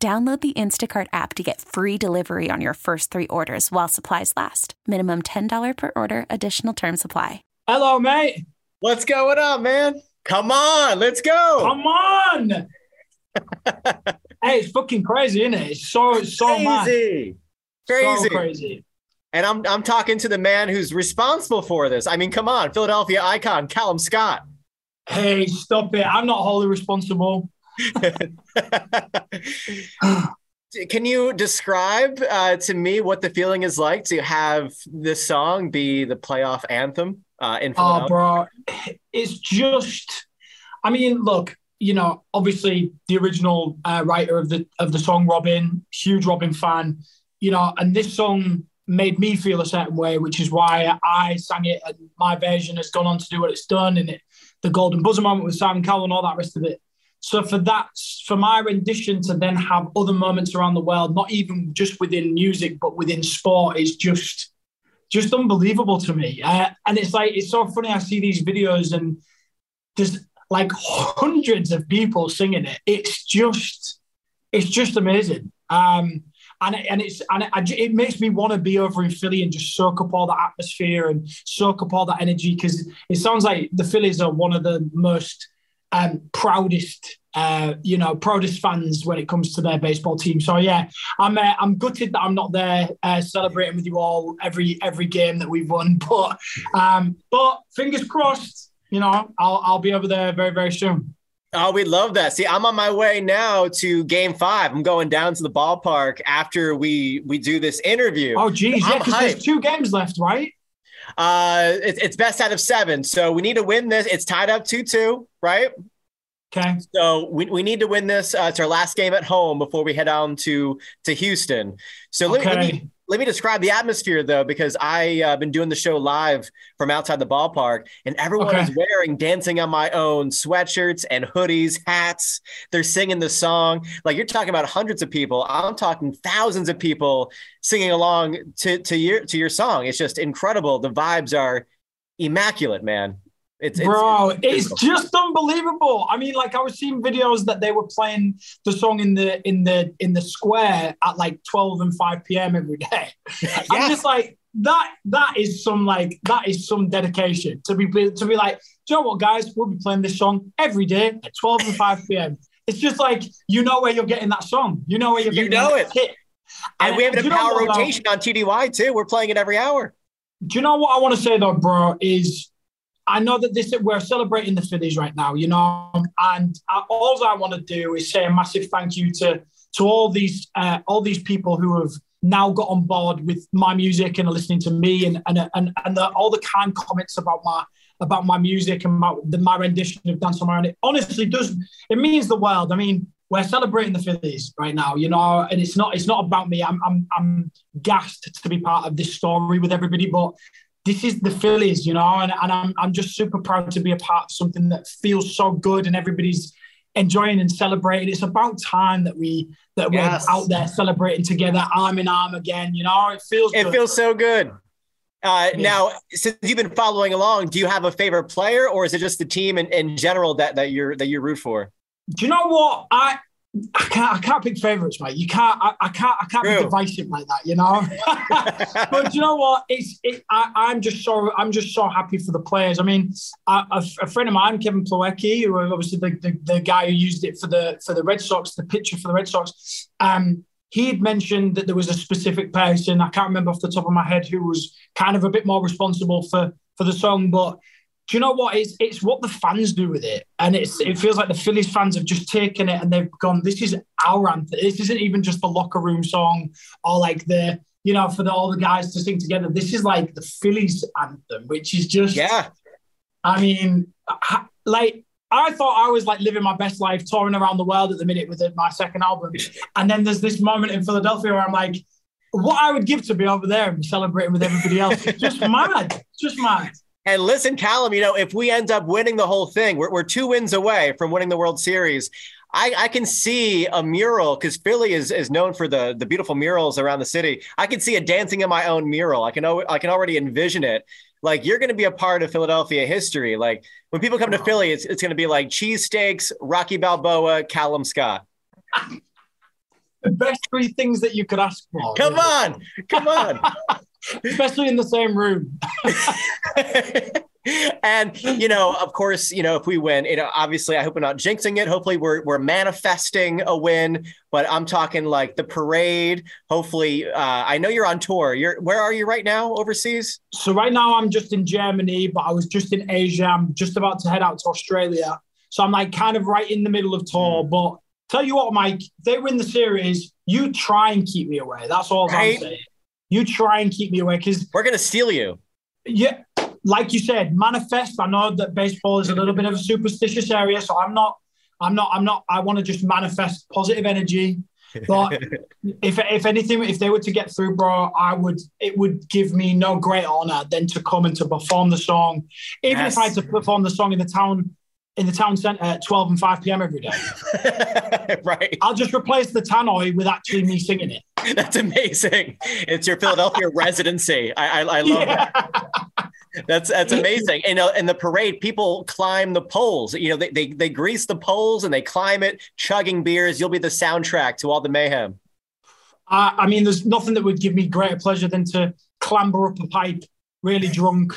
Download the Instacart app to get free delivery on your first three orders while supplies last. Minimum $10 per order. Additional terms apply. Hello, mate. What's going on, man? Come on. Let's go. Come on. Hey, it's fucking crazy, isn't it? It's so crazy. And I'm talking to the man who's responsible for this. I mean, come on. Philadelphia icon, Calum Scott. Hey, stop it. I'm not wholly responsible. Can you describe to me what the feeling is like to have this song be the playoff anthem in Philadelphia? Oh, bro, it's just, I mean, look, you know, obviously the original writer of the song, Robyn, huge Robyn fan, you know, and this song made me feel a certain way, which is why I sang it, and my version has gone on to do what it's done, and the golden buzzer moment with Simon Cowell and all that rest of it. So for my rendition to then have other moments around the world, not even just within music, but within sport, is just unbelievable to me. And it's so funny. I see these videos and there's like hundreds of people singing it. It's just amazing. And it makes me want to be over in Philly and just soak up all that atmosphere and soak up all that energy, because it sounds like the Phillies are one of the most proudest fans when it comes to their baseball team. So yeah, I'm gutted that I'm not there celebrating with you all every game that we've won. But fingers crossed, you know, I'll be over there very, very soon. Oh, we love that. See, I'm on my way now to game 5. I'm going down to the ballpark after we do this interview. Oh, geez, yeah, because there's 2 games left, right? It's best out of 7, so we need to win this. It's tied up 2-2, right? Okay. So we need to win this. It's our last game at home before we head on to Houston. So let me describe the atmosphere, though, because I've been doing the show live from outside the ballpark, and everyone is wearing Dancing On My Own sweatshirts and hoodies, hats. They're singing the song. Like, you're talking about hundreds of people. I'm talking thousands of people singing along to your song. It's just incredible. The vibes are immaculate, man. It's just unbelievable. I mean, like, I was seeing videos that they were playing the song in the square at like 12 and 5 p.m. every day. Yeah. I'm just like, that is some dedication to be like, do you know what, guys, we'll be playing this song every day at 12 and 5 p.m. It's just like, you know where you're getting that song. You know where you're getting that hit. And we have an power rotation on TDY too. We're playing it every hour. Do you know what I want to say though, bro, is I know that we're celebrating the Phillies right now, you know, and all I want to do is say a massive thank you to all these people who have now got on board with my music and are listening to me and all the kind comments about my music and my rendition of Dance On My Own. It honestly means the world. I mean, we're celebrating the Phillies right now, you know, and it's not about me. I'm gassed to be part of this story with everybody, but this is the Phillies, you know, and I'm just super proud to be a part of something that feels so good and everybody's enjoying and celebrating. It's about time that we're out there celebrating together, arm in arm again, you know. It feels so good. Yeah. Now, since you've been following along, do you have a favorite player, or is it just the team in general that you root for? Do you know what? I can't pick favorites, mate. You can't. I can't be divisive like that, you know. But you know what? I'm just so happy for the players. I mean, a friend of mine, Kevin Plawecki, who obviously the guy who used it for the Red Sox, the pitcher for the Red Sox. He had mentioned that there was a specific person, I can't remember off the top of my head, who was kind of a bit more responsible for the song, but. Do you know what? It's what the fans do with it. And it feels like the Phillies fans have just taken it and they've gone, this is our anthem. This isn't even just the locker room song or like the, you know, for all the guys to sing together. This is like the Phillies anthem, which is just, yeah. I mean, like, I thought I was like living my best life, touring around the world at the minute with my second album. And then there's this moment in Philadelphia where I'm like, what I would give to be over there and celebrating with everybody else. Just mad, just mad. And listen, Calum, you know, if we end up winning the whole thing, we're 2 wins away from winning the World Series. I can see a mural, because Philly is known for the beautiful murals around the city. I can see a Dancing On My Own mural. I can already envision it. Like, you're going to be a part of Philadelphia history. Like, when people come to Philly, it's going to be like cheesesteaks, Rocky Balboa, Calum Scott. The best 3 things that you could ask for. Come on. Especially in the same room. And, you know, of course, you know, if we win, you know, obviously I hope we're not jinxing it. Hopefully we're manifesting a win, but I'm talking like the parade. Hopefully, I know you're on tour. Where are you right now overseas? So right now I'm just in Germany, but I was just in Asia. I'm just about to head out to Australia. So I'm like kind of right in the middle of tour, but tell you what, Mike, if they win the series, you try and keep me away. That's all I'm saying. You try and keep me away, because we're going to steal you. Yeah. Like you said, manifest. I know that baseball is a little bit of a superstitious area, so I'm not. I want to just manifest positive energy. But if anything, if they were to get through, bro, it would give me no great honor than to come and to perform the song, even if I had to perform the song in the town centre at 12 and 5 p.m. every day. Right. I'll just replace the tannoy with actually me singing it. That's amazing. It's your Philadelphia residency. I love that. That's amazing. And in the parade, people climb the poles. You know, they grease the poles and they climb it, chugging beers. You'll be the soundtrack to all the mayhem. I mean, there's nothing that would give me greater pleasure than to clamber up a pipe, really drunk,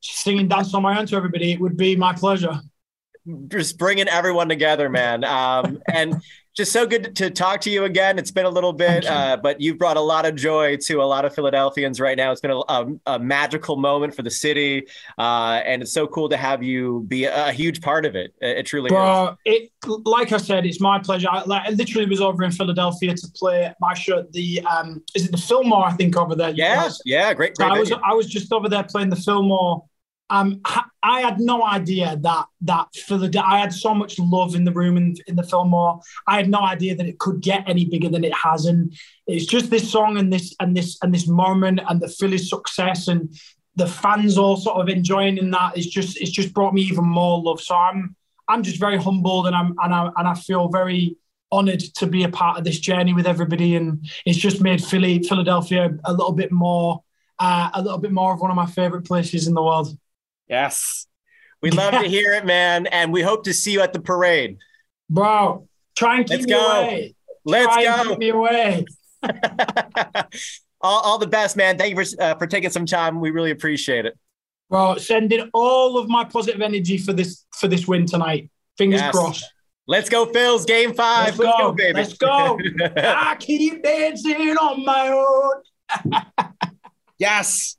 singing Dance On My Own to everybody. It would be my pleasure. Just bringing everyone together, man. And just so good to talk to you again. It's been a little bit, but you've brought a lot of joy to a lot of Philadelphians right now. It's been a magical moment for the city. And it's so cool to have you be a huge part of it. It truly is. Like I said, it's my pleasure. I literally was over in Philadelphia to play my show at is it the Fillmore, I think, over there? Yes. Yeah, great. I was just over there playing the Fillmore. I had no idea that Philadelphia. I had so much love in the room in the Fillmore. I had no idea that it could get any bigger than it has, and it's just this song and this moment and the Phillies' success and the fans all sort of enjoying in that. It's just brought me even more love. So I'm just very humbled, and I feel very honoured to be a part of this journey with everybody, and it's just made Philadelphia a little bit more of one of my favourite places in the world. Yes. We love to hear it, man. And we hope to see you at the parade. Bro, try and keep me away. Let's go. Keep me away. all the best, man. Thank you for taking some time. We really appreciate it. Bro, sending all of my positive energy for this win tonight. Fingers crossed. Let's go, Phils. Game 5. Let's go, baby. Let's go. I keep dancing on my own. Yes.